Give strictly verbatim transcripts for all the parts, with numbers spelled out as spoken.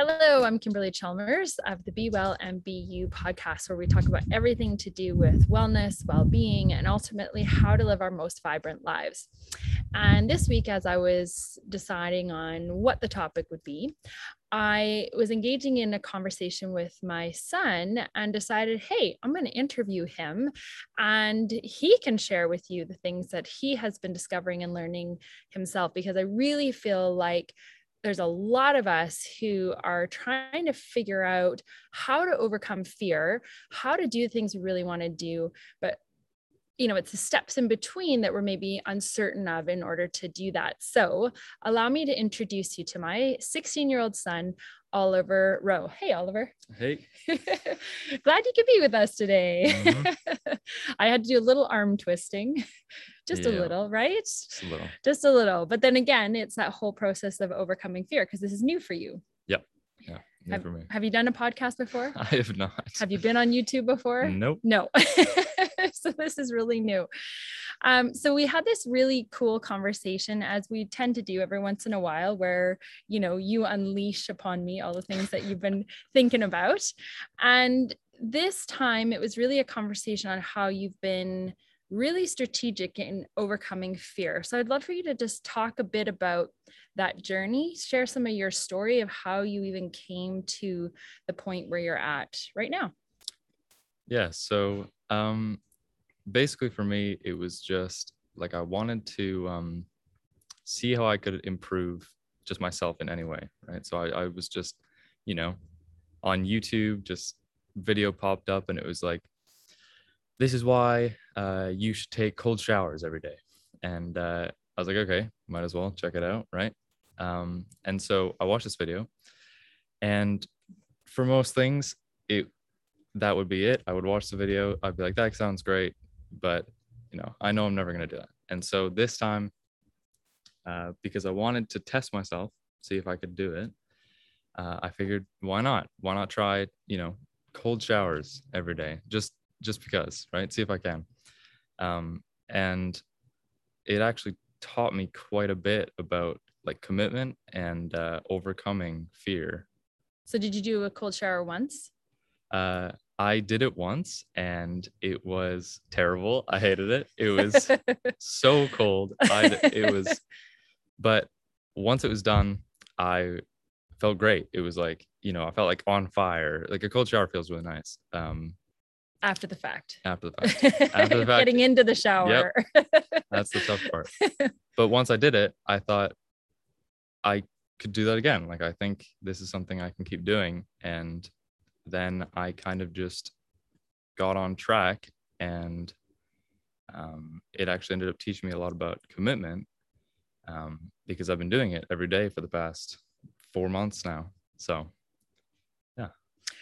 Hello, I'm Kimberly Chalmers of the Be Well and Be You podcast, where we talk about everything to do with wellness, well-being, and ultimately how to live our most vibrant lives. And this week, as I was deciding on what the topic would be, I was engaging in a conversation with my son and decided, hey, I'm going to interview him and he can share with you the things that he has been discovering and learning himself, because I really feel like there's a lot of us who are trying to figure out how to overcome fear, how to do things we really want to do, but you know, it's the steps in between that we're maybe uncertain of in order to do that. So allow me to introduce you to my sixteen-year-old son, Oliver Rowe. Hey, Oliver. Hey. Glad you could be with us today. Mm-hmm. I had to do a little arm twisting, just yeah. a little, right? Just a little. Just a little. But then again, it's that whole process of overcoming fear, because this is new for you. Yep. Yeah. yeah. Have, have you done a podcast before? I have not. Have you been on YouTube before? Nope. No. So this is really new. Um, so we had this really cool conversation, as we tend to do every once in a while, where, you know, you unleash upon me all the things that you've been thinking about. And this time it was really a conversation on how you've been really strategic in overcoming fear. So I'd love for you to just talk a bit about that journey, share some of your story of how you even came to the point where you're at right now. Yeah. So um, basically for me, it was just like, I wanted to um, see how I could improve just myself in any way. Right. So I, I was just, you know, on YouTube, just video popped up and it was like, this is why uh, you should take cold showers every day. And uh, I was like, okay, might as well check it out, right? Um, and so I watched this video, and for most things, it that would be it. I would watch the video, I'd be like, that sounds great, but you know, I know I'm never gonna do that. And so this time, uh, because I wanted to test myself, see if I could do it, uh, I figured, why not? Why not try, you know, cold showers every day? Just just because, right? See if I can. Um, and it actually taught me quite a bit about like commitment and uh, overcoming fear. So did you do a cold shower once? Uh, I did it once and it was terrible. I hated it. It was so cold. I, it was, but once it was done, I felt great. It was like, you know, I felt like on fire. Like a cold shower feels really nice. Um, After the fact. After the fact. After the fact. Getting into the shower. Yep. That's the tough part. But once I did it, I thought I could do that again. Like, I think this is something I can keep doing. And then I kind of just got on track, and um, it actually ended up teaching me a lot about commitment, um, because I've been doing it every day for the past four months now. So.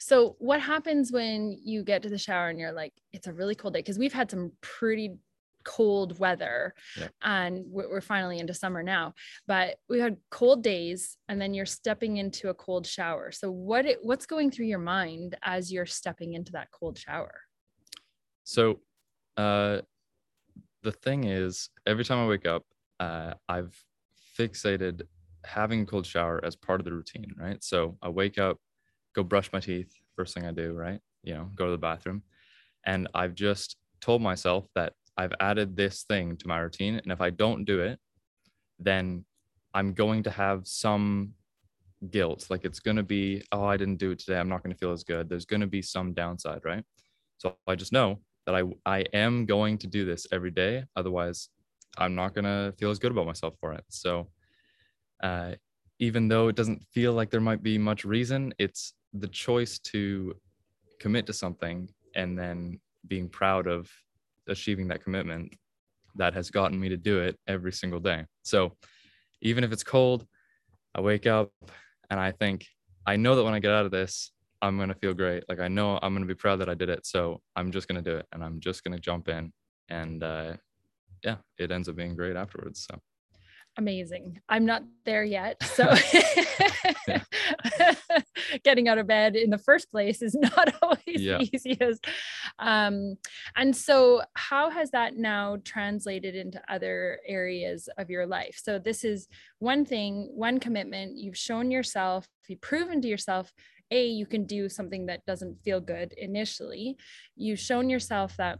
So what happens when you get to the shower and you're like, it's a really cold day? Because we've had some pretty cold weather, yeah. and we're finally into summer now, but we had cold days, and then you're stepping into a cold shower. So what it, what's going through your mind as you're stepping into that cold shower? So uh, the thing is, every time I wake up, uh, I've fixated having a cold shower as part of the routine, right? So I wake up, go brush my teeth, first thing I do, right? You know, go to the bathroom. And I've just told myself that I've added this thing to my routine, and if I don't do it, then I'm going to have some guilt. Like, it's going to be, oh, I didn't do it today, I'm not going to feel as good. There's going to be some downside, right? So I just know that I, I am going to do this every day. Otherwise, I'm not going to feel as good about myself for it. So uh, even though it doesn't feel like there might be much reason, it's the choice to commit to something and then being proud of achieving that commitment that has gotten me to do it every single day. So even if it's cold, I wake up and I think, I know that when I get out of this, I'm going to feel great. Like, I know I'm going to be proud that I did it. So I'm just going to do it, and I'm just going to jump in. And uh, yeah, it ends up being great afterwards. So. amazing. I'm not there yet. So getting out of bed in the first place is not always yeah. the easiest. Um, and so how has that now translated into other areas of your life? So this is one thing, one commitment you've shown yourself, you've proven to yourself, A, you can do something that doesn't feel good initially. You've shown yourself that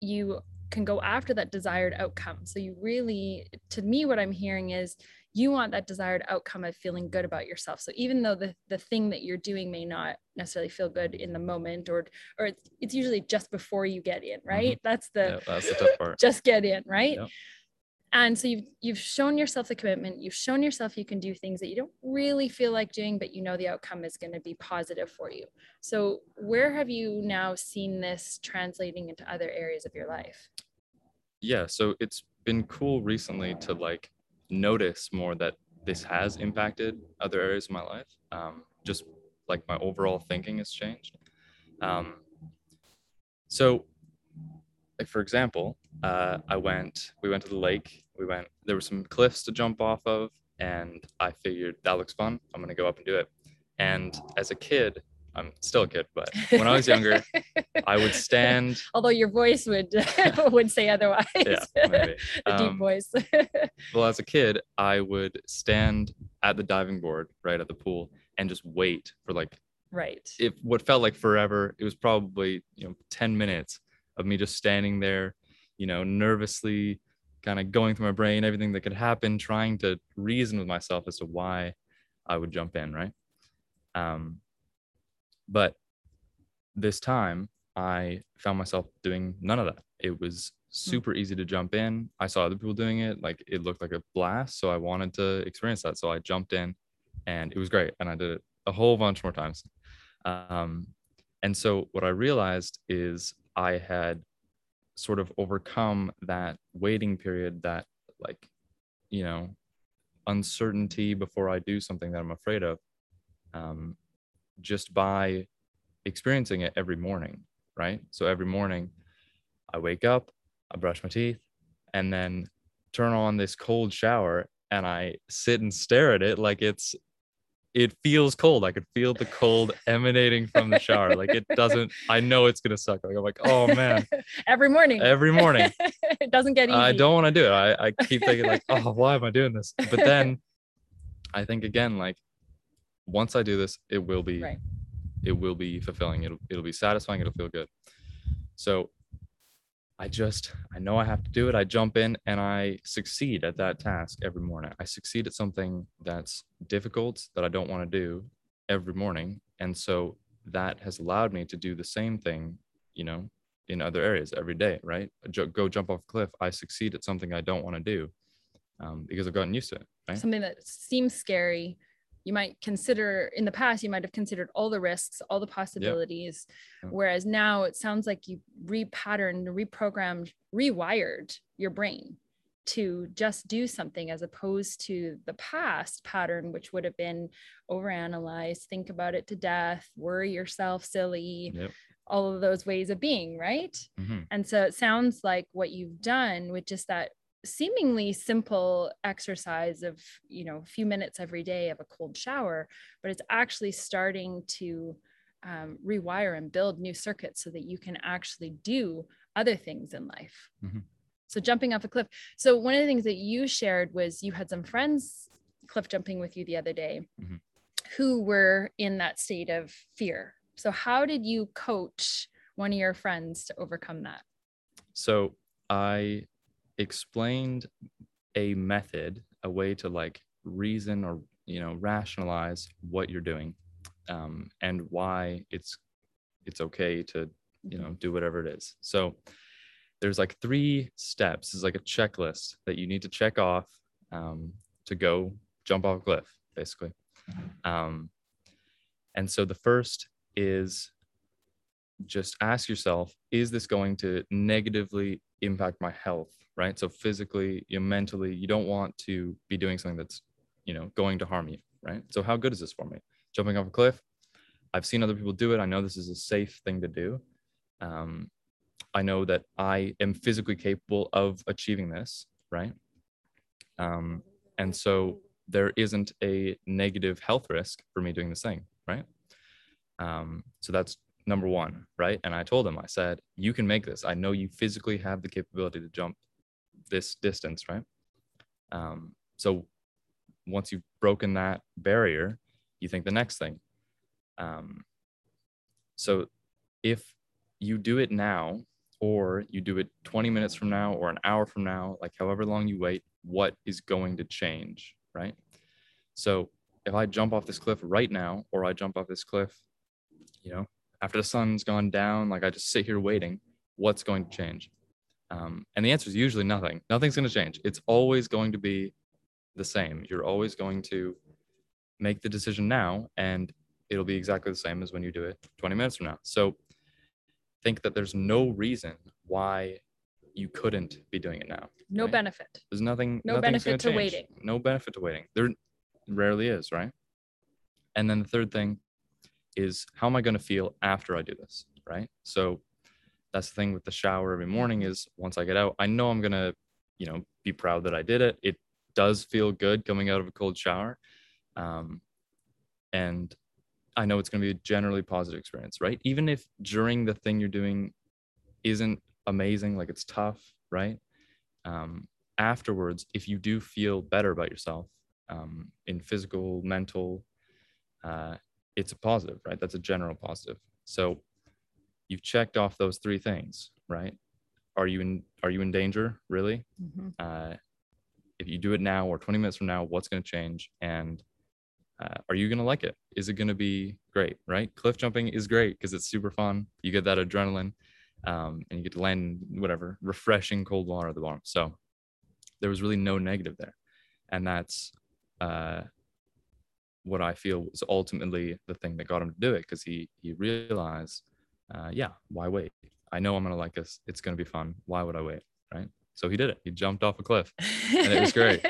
you can go after that desired outcome. So you really, to me, what I'm hearing is you want that desired outcome of feeling good about yourself. So even though the, the thing that you're doing may not necessarily feel good in the moment, or, or it's, it's usually just before you get in, right? Mm-hmm. That's the, yeah, that's the tough part. Just get in, right? Yep. And so you've, you've shown yourself the commitment, you've shown yourself you can do things that you don't really feel like doing, but you know the outcome is going to be positive for you. So where have you now seen this translating into other areas of your life? Yeah, so it's been cool recently to like notice more that this has impacted other areas of my life. Um, just like my overall thinking has changed. Um, so like, for example, uh, I went, we went to the lake, we went, there were some cliffs to jump off of, and I figured that looks fun. I'm going to go up and do it. And as a kid, I'm still a kid, but when I was younger, I would stand. Although your voice would, would say otherwise. Yeah, maybe. A deep um, voice. Well, as a kid, I would stand at the diving board, right at the pool, and just wait for like, right. If what felt like forever, it was probably, you know, ten minutes. Of me just standing there, you know, nervously kind of going through my brain, everything that could happen, trying to reason with myself as to why I would jump in, right? Um, but this time I found myself doing none of that. It was super easy to jump in. I saw other people doing it. Like it looked like a blast. So I wanted to experience that. So I jumped in and it was great. And I did it a whole bunch more times. Um, and so what I realized is I had sort of overcome that waiting period, that like, you know, uncertainty before I do something that I'm afraid of, um, just by experiencing it every morning, right? So every morning I wake up, I brush my teeth, and then turn on this cold shower, and I sit and stare at it like it's, it feels cold. I could feel the cold emanating from the shower. Like it doesn't, I know it's going to suck. Like I'm like, oh man. Every morning. Every morning. It doesn't get easy. I don't want to do it. I, I keep thinking like, oh, why am I doing this? But then I think again, like once I do this, it will be, right. it will be fulfilling. It'll, it'll be satisfying. It'll feel good. So I just, I know I have to do it. I jump in and I succeed at that task every morning. I succeed at something that's difficult that I don't want to do every morning. And so that has allowed me to do the same thing, you know, in other areas every day, right? Go jump off a cliff. I succeed at something I don't want to do um, because I've gotten used to it, right? Something that seems scary. You might consider in the past, you might have considered all the risks, all the possibilities. Yep. Whereas now it sounds like you repatterned, reprogrammed, rewired your brain to just do something, as opposed to the past pattern, which would have been overanalyze, think about it to death, worry yourself silly, yep. all of those ways of being, right? Mm-hmm. And so it sounds like what you've done with just that seemingly simple exercise of, you know, a few minutes every day of a cold shower, but it's actually starting to um, rewire and build new circuits so that you can actually do other things in life. Mm-hmm. So jumping off a cliff. So one of the things that you shared was you had some friends cliff jumping with you the other day, mm-hmm. who were in that state of fear. So how did you coach one of your friends to overcome that? So I explained a method, a way to like reason or, you know, rationalize what you're doing um, and why it's, it's okay to, you know, do whatever it is. So there's like three steps. It's like a checklist that you need to check off um, to go jump off a cliff, basically. Um, and so the first is just ask yourself, is this going to negatively impact my health? Right? So physically, you know, mentally, you don't want to be doing something that's, you know, going to harm you, right? So how good is this for me? Jumping off a cliff, I've seen other people do it. I know this is a safe thing to do. Um, I know that I am physically capable of achieving this, right? Um, and so there isn't a negative health risk for me doing this thing, right? Um, so that's number one, right? And I told him, I said, you can make this. I know you physically have the capability to jump this distance, right? Um, so once you've broken that barrier, you think the next thing. Um, so if you do it now, or you do it twenty minutes from now, or an hour from now, like however long you wait, what is going to change, right? So if I jump off this cliff right now, or I jump off this cliff, you know, after the sun's gone down, like I just sit here waiting, what's going to change? Um, and the answer is usually nothing. Nothing's going to change. It's always going to be the same. You're always going to make the decision now, and it'll be exactly the same as when you do it twenty minutes from now. So think that there's no reason why you couldn't be doing it now. No right? benefit. There's nothing. No benefit to change. waiting. No benefit to waiting. There rarely is, right? And then the third thing is, how am I going to feel after I do this, right? So that's the thing with the shower every morning is, once I get out, I know I'm going to, you know, be proud that I did it. It does feel good coming out of a cold shower. Um, and I know it's going to be a generally positive experience, right? Even if during the thing you're doing isn't amazing, like it's tough, right? Um, afterwards, if you do feel better about yourself, um, in physical, mental, uh, it's a positive, right? That's a general positive. So you've checked off those three things, right? Are you in, are you in danger, really? Mm-hmm. Uh, if you do it now or twenty minutes from now, what's going to change? And Uh, are you going to like it? Is it going to be great, right? Cliff jumping is great because it's super fun. You get that adrenaline, um, and you get to land in whatever, refreshing cold water at the bottom. So there was really no negative there. And that's uh, what I feel was ultimately the thing that got him to do it, because he, he realized, uh, yeah, why wait? I know I'm going to like this. It's going to be fun. Why would I wait, right? So he did it. He jumped off a cliff, and it was great.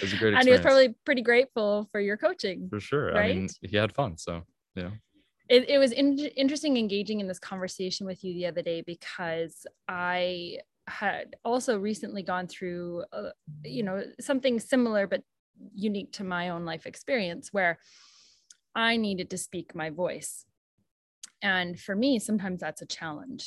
It was a great experience. And he was probably pretty grateful for your coaching. For sure. Right? I mean, he had fun. So, you know. It, it was in- interesting engaging in this conversation with you the other day, because I had also recently gone through, uh, you know, something similar, but unique to my own life experience, where I needed to speak my voice. And for me, sometimes that's a challenge,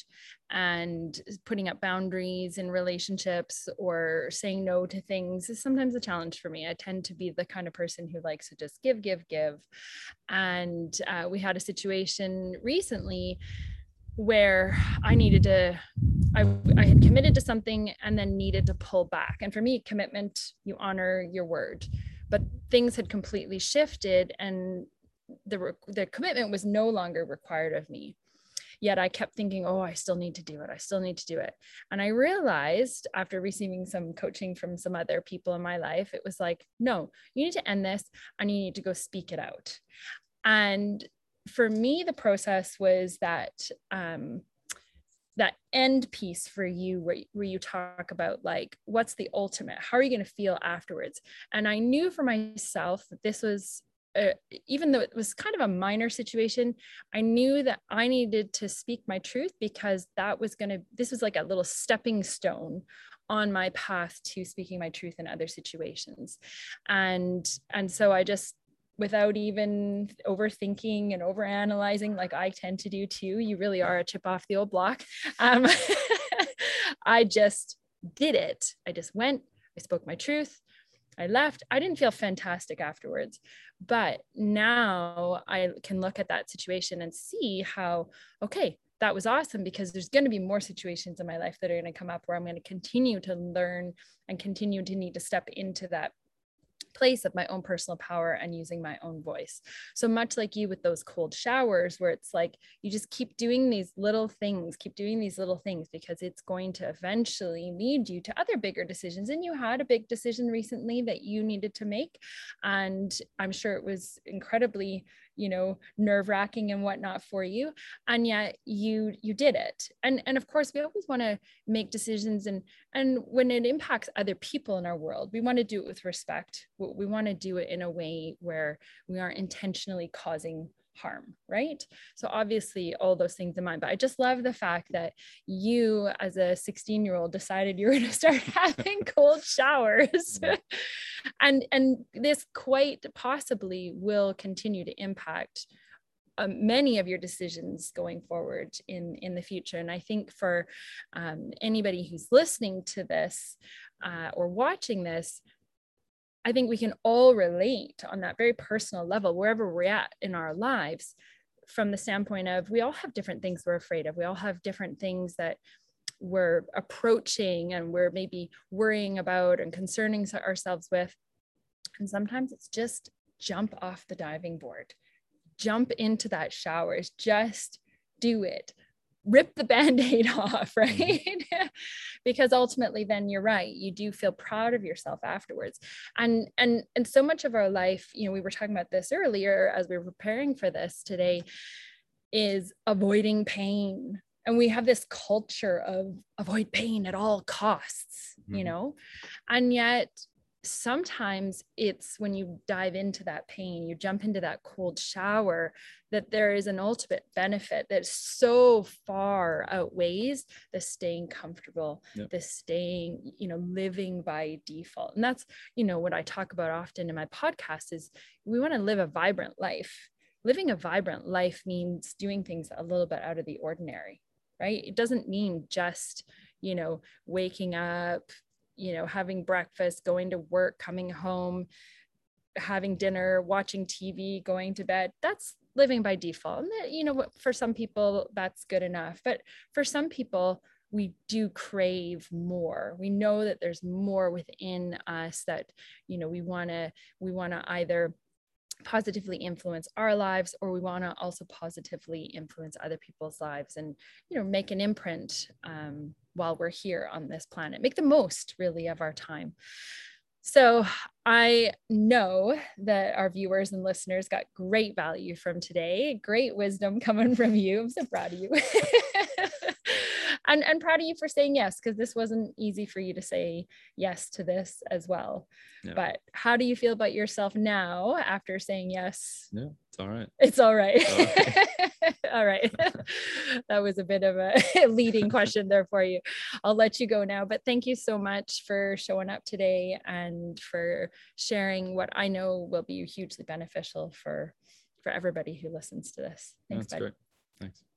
and putting up boundaries in relationships or saying no to things is sometimes a challenge for me. I tend to be the kind of person who likes to just give, give, give. And uh, we had a situation recently where I needed to, I, I had committed to something and then needed to pull back. And for me, commitment, you honor your word, but things had completely shifted, and The, the commitment was no longer required of me. Yet I kept thinking, oh, I still need to do it. I still need to do it. And I realized, after receiving some coaching from some other people in my life, it was like, no, you need to end this, and you need to go speak it out. And for me, the process was that, um, that end piece for you, where, where you talk about, like, what's the ultimate? How are you going to feel afterwards? And I knew for myself that this was, Uh, even though it was kind of a minor situation, I knew that I needed to speak my truth, because that was going to, this was like a little stepping stone on my path to speaking my truth in other situations. And, and so I just, without even overthinking and overanalyzing, like I tend to do too, you really are a chip off the old block. Um, I just did it. I just went, I spoke my truth. I left. I didn't feel fantastic afterwards, but now I can look at that situation and see how, okay, that was awesome, because there's going to be more situations in my life that are going to come up where I'm going to continue to learn and continue to need to step into that place of my own personal power and using my own voice. So much like you with those cold showers, where it's like, you just keep doing these little things, keep doing these little things, because it's going to eventually lead you to other bigger decisions. And you had a big decision recently that you needed to make. And I'm sure it was incredibly, you know, nerve-wracking and whatnot for you. And yet you, you did it. And, and of course, we always want to make decisions, and, and when it impacts other people in our world, we want to do it with respect. We want to do it in a way where we aren't intentionally causing harm, right? So obviously all those things in mind, but I just love the fact that you as a sixteen year old decided you were going to start having cold showers and, and this quite possibly will continue to impact Um, many of your decisions going forward in, in the future. And I think for um, anybody who's listening to this uh, or watching this, I think we can all relate on that very personal level, wherever we're at in our lives, from the standpoint of we all have different things we're afraid of. We all have different things that we're approaching and we're maybe worrying about and concerning ourselves with. And sometimes it's just jump off the diving board. Jump into that showers, just do it, rip the band-aid off, right? Because ultimately then you're right, you do feel proud of yourself afterwards. And, and, and so much of our life, you know, we were talking about this earlier as we were preparing for this today, is avoiding pain. And we have this culture of avoid pain at all costs, mm-hmm. you know, and yet sometimes it's when you dive into that pain, you jump into that cold shower, that there is an ultimate benefit that so far outweighs the staying comfortable, yep. the staying, you know, living by default. And that's, you know, what I talk about often in my podcast is we want to live a vibrant life. Living a vibrant life means doing things a little bit out of the ordinary, right? It doesn't mean just, you know, waking up, you know, having breakfast, going to work, coming home, having dinner, watching T V, going to bed. That's living by default. And, you know, for some people, that's good enough. But for some people, we do crave more. We know that there's more within us that, you know, we want to, we want to either positively influence our lives, or we want to also positively influence other people's lives and, you know, make an imprint um, while we're here on this planet, make the most really of our time. So I know that our viewers and listeners got great value from today, great wisdom coming from you. I'm so proud of you. And I'm proud of you for saying yes, because this wasn't easy for you to say yes to this as well. Yeah. But how do you feel about yourself now after saying yes? Yeah, it's all right. It's all right. It's all right. All right. That was a bit of a leading question there for you. I'll let you go now, but thank you so much for showing up today and for sharing what I know will be hugely beneficial for, for everybody who listens to this. Thanks, That's buddy. Great. Thanks.